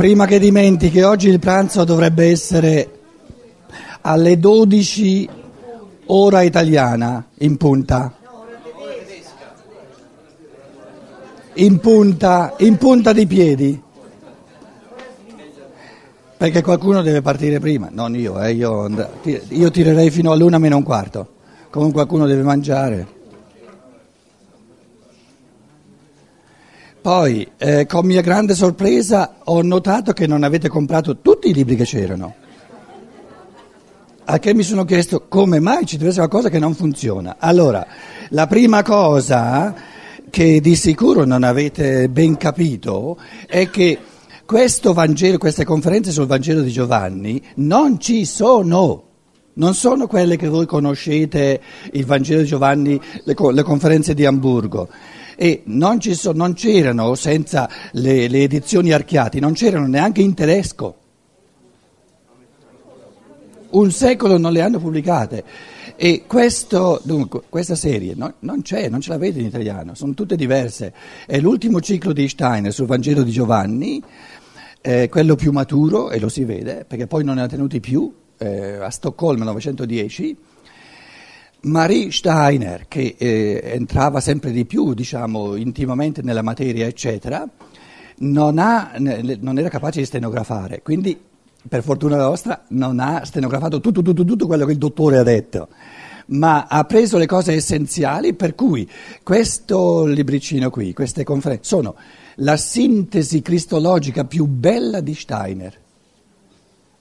Prima che dimentichi, oggi il pranzo dovrebbe essere alle 12 ora italiana, in punta. In punta di piedi. Perché qualcuno deve partire prima, non io, io tirerei fino all'una meno un quarto. Comunque qualcuno deve mangiare. Poi, con mia grande sorpresa, ho notato che non avete comprato tutti i libri che c'erano. A che mi sono chiesto come mai ci deve essere qualcosa che non funziona. Allora, la prima cosa che di sicuro non avete ben capito è che questo Vangelo, queste conferenze sul Vangelo di Giovanni non ci sono. Non sono quelle che voi conoscete, il Vangelo di Giovanni, le conferenze di Amburgo. E non c'erano, senza le edizioni Archiati, non c'erano neanche in tedesco. Un secolo non le hanno pubblicate. E questa serie non ce l'avete in italiano, sono tutte diverse. È l'ultimo ciclo di Steiner sul Vangelo di Giovanni, quello più maturo, e lo si vede, perché poi non ne ha tenuti più, a Stoccolma 1910. Marie Steiner, che entrava sempre di più, intimamente nella materia, eccetera, non era capace di stenografare, quindi per fortuna nostra non ha stenografato tutto quello che il dottore ha detto, ma ha preso le cose essenziali, per cui questo libricino qui, queste conferenze, sono la sintesi cristologica più bella di Steiner.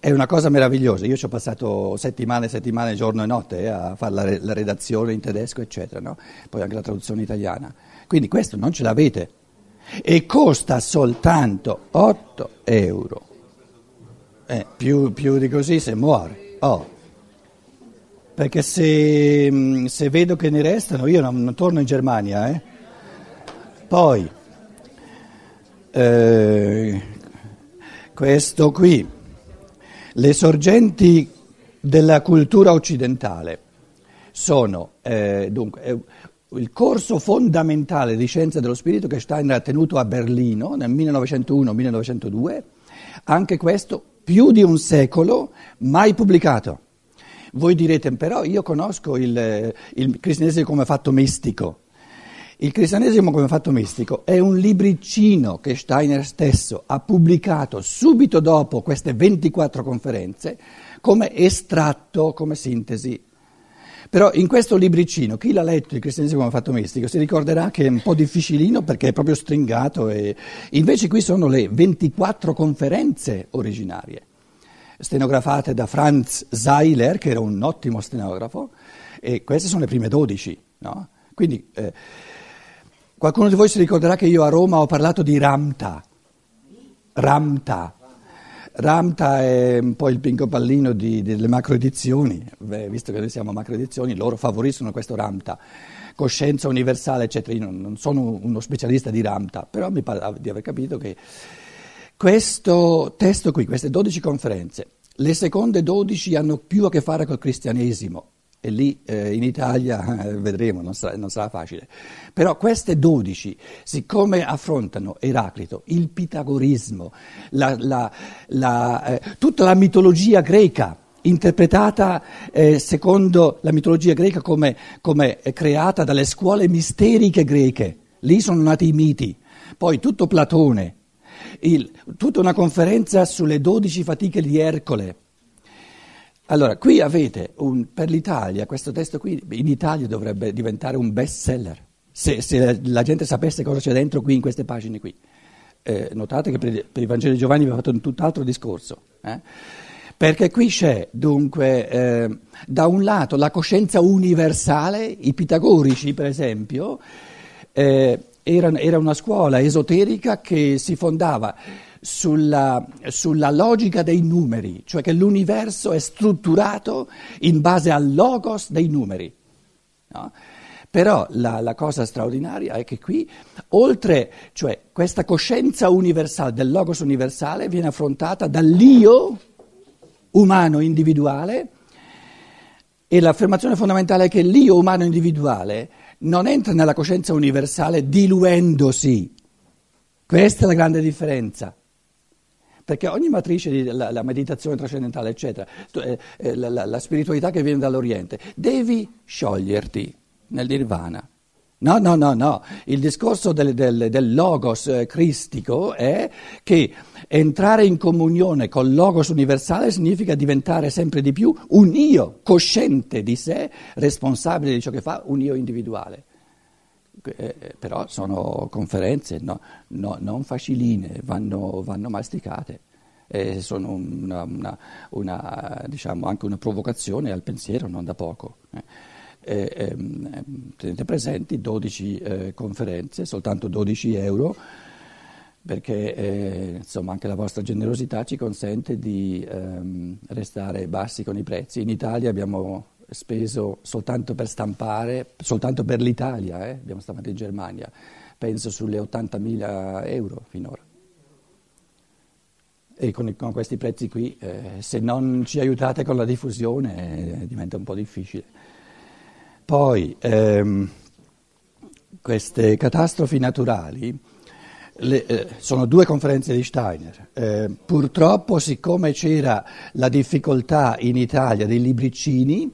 È una cosa meravigliosa, io ci ho passato settimane e settimane, giorno e notte, a fare la redazione in tedesco, eccetera, no? Poi anche la traduzione italiana. Quindi questo non ce l'avete e costa soltanto 8 euro. Più di così se muore. Oh. Perché se vedo che ne restano, io non torno in Germania. Poi, questo qui. Le sorgenti della cultura occidentale sono il corso fondamentale di scienza dello spirito che Steiner ha tenuto a Berlino nel 1901-1902, anche questo più di un secolo mai pubblicato. Voi direte, però io conosco il cristianesimo come fatto mistico. Il cristianesimo come fatto mistico è un libricino che Steiner stesso ha pubblicato subito dopo queste 24 conferenze come estratto, come sintesi. Però in questo libricino, chi l'ha letto il cristianesimo come fatto mistico si ricorderà che è un po' difficilino perché è proprio stringato, e invece qui sono le 24 conferenze originarie, stenografate da Franz Seiler, che era un ottimo stenografo, e queste sono le prime 12, no? Quindi qualcuno di voi si ricorderà che io a Roma ho parlato di Ramta. Ramta è un po' il pinco pallino delle macroedizioni. Beh, visto che noi siamo macroedizioni, loro favoriscono questo Ramta, coscienza universale, eccetera. Io non sono uno specialista di Ramta, però mi pare di aver capito che questo testo qui, queste 12 conferenze, le seconde 12 hanno più a che fare col cristianesimo. E lì in Italia vedremo, non sarà facile. Però queste 12, siccome affrontano Eraclito, il pitagorismo, tutta la mitologia greca, interpretata secondo la mitologia greca come creata dalle scuole misteriche greche, lì sono nati i miti, poi tutto Platone, tutta una conferenza sulle 12 fatiche di Ercole. Allora, qui avete per l'Italia, questo testo qui in Italia dovrebbe diventare un best seller, se la gente sapesse cosa c'è dentro qui in queste pagine qui. Notate che per il Vangelo di Giovanni abbiamo fatto un tutt'altro discorso, perché qui c'è da un lato la coscienza universale, i pitagorici per esempio, era una scuola esoterica che si fondava sulla logica dei numeri, cioè che l'universo è strutturato in base al logos dei numeri, no? Però la cosa straordinaria è che qui, cioè questa coscienza universale del logos universale viene affrontata dall'io umano individuale, e l'affermazione fondamentale è che l'io umano individuale non entra nella coscienza universale diluendosi. Questa è la grande differenza. perché ogni matrice, la meditazione trascendentale, eccetera, la spiritualità che viene dall'Oriente, devi scioglierti nel Nirvana. No, no, no, no, il discorso del logos cristico è che entrare in comunione col logos universale significa diventare sempre di più un io cosciente di sé, responsabile di ciò che fa, un io individuale. Però sono conferenze, non faciline, vanno masticate, sono una diciamo anche una provocazione al pensiero non da poco. Tenete presenti 12 conferenze, soltanto €12, perché insomma anche la vostra generosità ci consente di restare bassi con i prezzi. In Italia abbiamo speso soltanto per stampare, soltanto per l'Italia, abbiamo stampato in Germania, penso sulle 80.000 euro finora. E con questi prezzi qui, se non ci aiutate con la diffusione, diventa un po' difficile. Poi, queste catastrofi naturali, sono 2 conferenze di Steiner, purtroppo siccome c'era la difficoltà in Italia dei libriccini,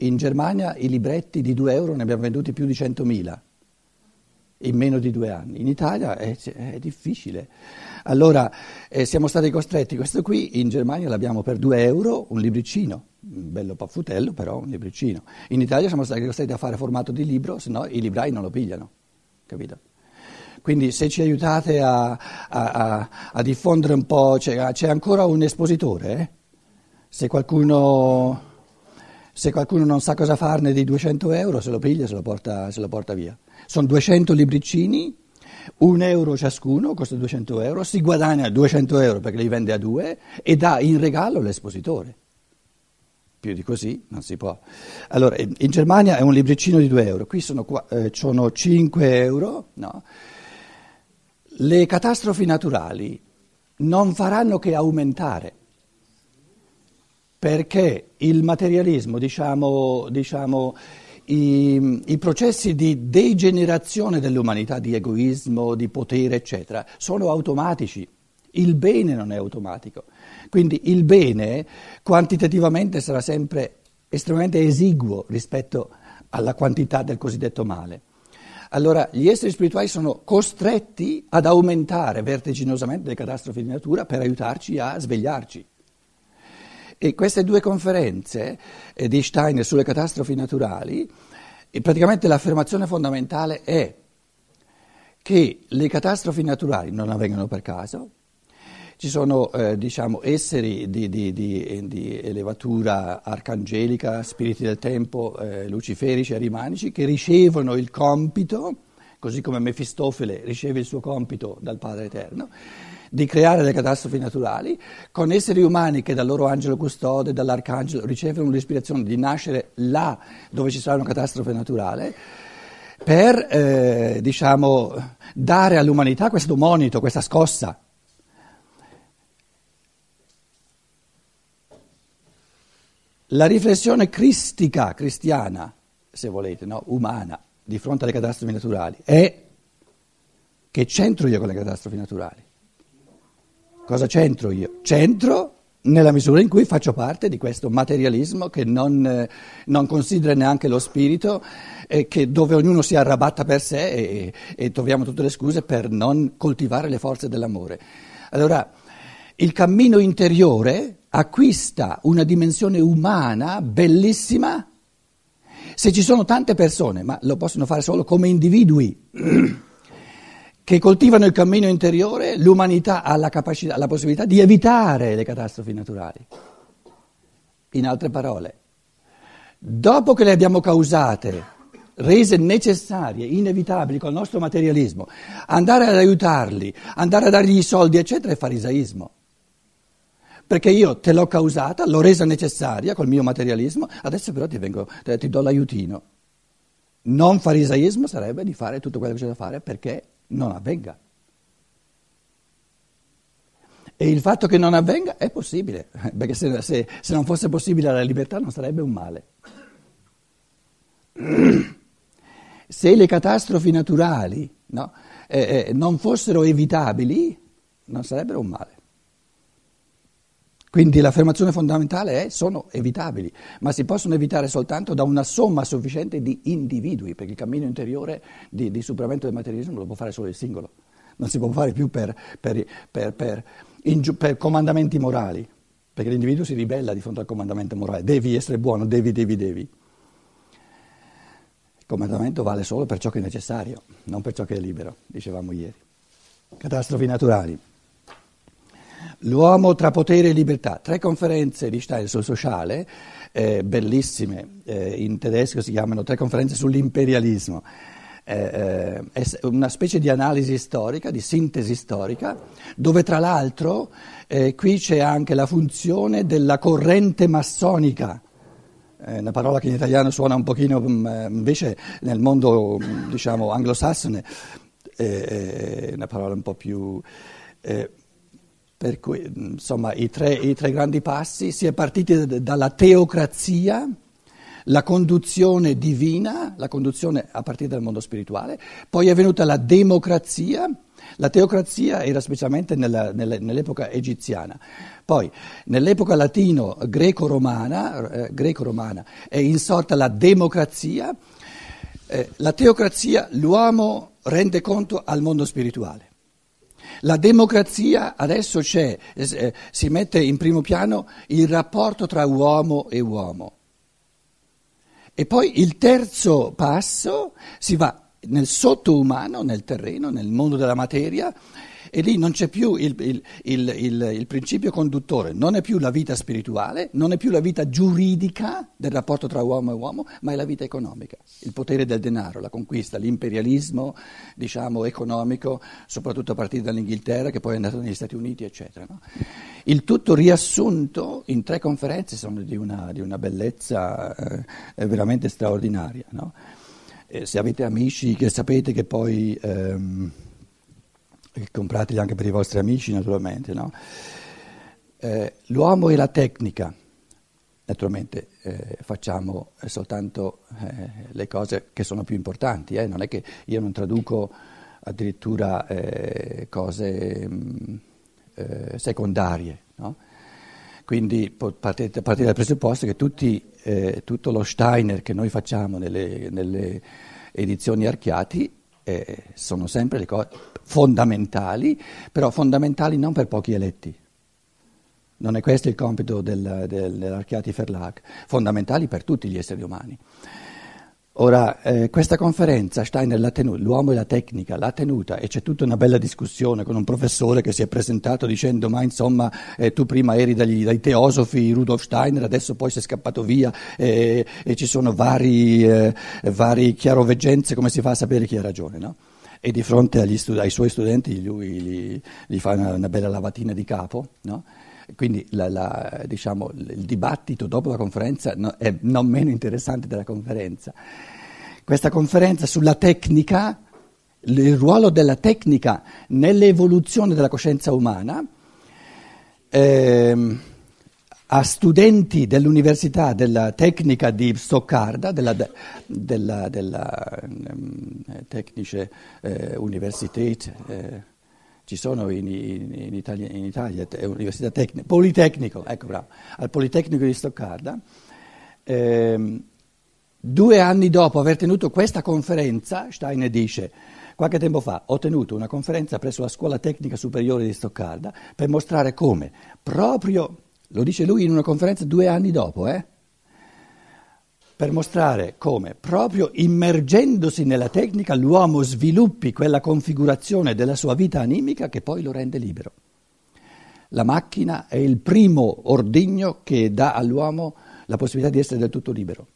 in Germania i libretti di €2 ne abbiamo venduti più di 100.000 in meno di 2 anni. In Italia è difficile. Allora siamo stati costretti, questo qui in Germania l'abbiamo per €2, un libriccino, un bello paffutello però un libriccino. In Italia siamo stati costretti a fare formato di libro, se no i librai non lo pigliano, capito? Quindi se ci aiutate a diffondere un po', c'è ancora un espositore, Se qualcuno non sa cosa farne di €200, se lo piglia, se lo porta via. Sono 200 libriccini, €1 ciascuno, costa €200, si guadagna €200 perché li vende a 2 e dà in regalo l'espositore. Più di così non si può. Allora, in Germania è un libriccino di €2, qui sono €5, no? Le catastrofi naturali non faranno che aumentare. Perché il materialismo, i processi di degenerazione dell'umanità, di egoismo, di potere, eccetera, sono automatici. Il bene non è automatico. Quindi il bene quantitativamente sarà sempre estremamente esiguo rispetto alla quantità del cosiddetto male. Allora gli esseri spirituali sono costretti ad aumentare vertiginosamente le catastrofi di natura per aiutarci a svegliarci. E queste 2 conferenze di Steiner sulle catastrofi naturali, praticamente l'affermazione fondamentale è che le catastrofi naturali non avvengono per caso, ci sono esseri di elevatura arcangelica, spiriti del tempo, luciferici, arimanici, che ricevono il compito, così come Mefistofele riceve il suo compito dal Padre Eterno, di creare le catastrofi naturali, con esseri umani che dal loro angelo custode, dall'arcangelo, ricevono l'ispirazione di nascere là dove ci sarà una catastrofe naturale, per dare all'umanità questo monito, questa scossa. La riflessione cristica, cristiana, se volete, no, umana, di fronte alle catastrofi naturali, è: che c'entro io con le catastrofi naturali? Cosa c'entro io? C'entro nella misura in cui faccio parte di questo materialismo che non considera neanche lo spirito, che dove ognuno si arrabatta per sé e troviamo tutte le scuse per non coltivare le forze dell'amore. Allora, il cammino interiore acquista una dimensione umana bellissima se ci sono tante persone, ma lo possono fare solo come individui, che coltivano il cammino interiore, l'umanità ha la possibilità di evitare le catastrofi naturali. In altre parole, dopo che le abbiamo causate, rese necessarie, inevitabili col nostro materialismo, andare ad aiutarli, andare a dargli i soldi, eccetera, è farisaismo. Perché io te l'ho causata, l'ho resa necessaria col mio materialismo, adesso però ti do l'aiutino. Non farisaismo sarebbe di fare tutto quello che c'è da fare perché non avvenga. E il fatto che non avvenga è possibile, perché se non fosse possibile la libertà non sarebbe un male. Se le catastrofi naturali non fossero evitabili, non sarebbero un male. Quindi l'affermazione fondamentale è sono evitabili, ma si possono evitare soltanto da una somma sufficiente di individui, perché il cammino interiore di superamento del materialismo lo può fare solo il singolo, non si può fare più per comandamenti morali, perché l'individuo si ribella di fronte al comandamento morale, devi essere buono, devi. Il comandamento vale solo per ciò che è necessario, non per ciò che è libero, dicevamo ieri. Catastrofi naturali. L'uomo tra potere e libertà, 3 conferenze di Steiner sul sociale, bellissime, in tedesco si chiamano 3 conferenze sull'imperialismo, è una specie di analisi storica, di sintesi storica, dove tra l'altro qui c'è anche la funzione della corrente massonica, una parola che in italiano suona un pochino, invece nel mondo diciamo anglosassone è una parola un po' più... Per cui, insomma, i tre grandi passi, si è partiti dalla teocrazia, la conduzione divina, la conduzione a partire dal mondo spirituale, poi è venuta la democrazia, la teocrazia era specialmente nell'epoca egiziana, poi nell'epoca latino-greco-romana è insorta la democrazia, la teocrazia l'uomo rende conto al mondo spirituale. La democrazia adesso c'è, si mette in primo piano il rapporto tra uomo e uomo. E poi il terzo passo si va nel sottoumano, nel terreno, nel mondo della materia, e lì non c'è più il principio conduttore, non è più la vita spirituale, non è più la vita giuridica del rapporto tra uomo e uomo, ma è la vita economica, il potere del denaro, la conquista, l'imperialismo, diciamo, economico, soprattutto a partire dall'Inghilterra, che poi è andato negli Stati Uniti, eccetera, no? Il tutto riassunto in 3 conferenze, sono di una bellezza veramente straordinaria, no? Se avete amici che sapete che poi... comprateli anche per i vostri amici naturalmente, no? L'uomo e la tecnica, naturalmente facciamo soltanto le cose che sono più importanti, non è che io non traduco addirittura cose secondarie, no? Quindi partite dal presupposto che tutto lo Steiner che noi facciamo nelle edizioni Archiati sono sempre le cose fondamentali, però fondamentali non per pochi eletti. Non è questo il compito dell'Archiati Verlag, fondamentali per tutti gli esseri umani. Ora, questa conferenza Steiner l'ha tenuta, l'uomo e la tecnica l'ha tenuta, e c'è tutta una bella discussione con un professore che si è presentato dicendo ma insomma tu prima eri dai teosofi Rudolf Steiner, adesso poi sei scappato via e ci sono vari chiaroveggenze, come si fa a sapere chi ha ragione, no? E di fronte ai suoi studenti lui gli fa una bella lavatina di capo, no? Quindi diciamo, il dibattito dopo la conferenza è non meno interessante della conferenza. Questa conferenza sulla tecnica, il ruolo della tecnica nell'evoluzione della coscienza umana, a studenti dell'Università della Tecnica di Stoccarda, della Technische Universität, ci sono in Italia università tecniche, Politecnico, ecco bravo, al Politecnico di Stoccarda, 2 anni dopo aver tenuto questa conferenza, Steiner dice, qualche tempo fa ho tenuto una conferenza presso la Scuola Tecnica Superiore di Stoccarda per mostrare come, proprio, lo dice lui in una conferenza 2 anni dopo, per mostrare come, proprio immergendosi nella tecnica, l'uomo sviluppi quella configurazione della sua vita animica che poi lo rende libero. La macchina è il primo ordigno che dà all'uomo la possibilità di essere del tutto libero,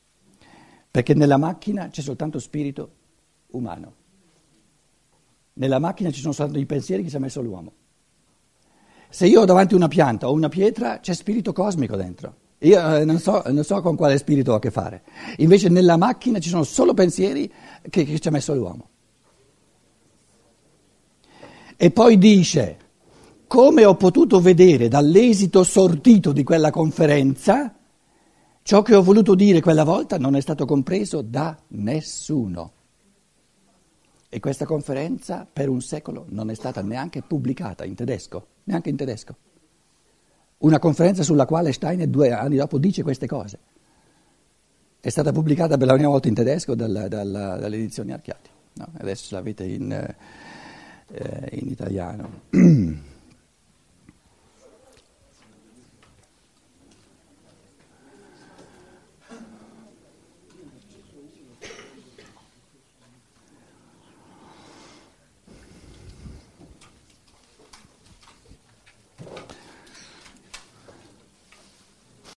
perché nella macchina c'è soltanto spirito umano, nella macchina ci sono soltanto i pensieri che si è messo l'uomo. Se io ho davanti una pianta o una pietra, c'è spirito cosmico dentro. Io non so con quale spirito ho a che fare. Invece nella macchina ci sono solo pensieri che ci ha messo l'uomo. E poi dice, come ho potuto vedere dall'esito sortito di quella conferenza, ciò che ho voluto dire quella volta non è stato compreso da nessuno. E questa conferenza per un secolo non è stata neanche pubblicata in tedesco, neanche in tedesco. Una conferenza sulla quale Steiner 2 anni dopo dice queste cose. È stata pubblicata per la prima volta in tedesco dalle edizioni Archiati. No? Adesso l'avete in italiano.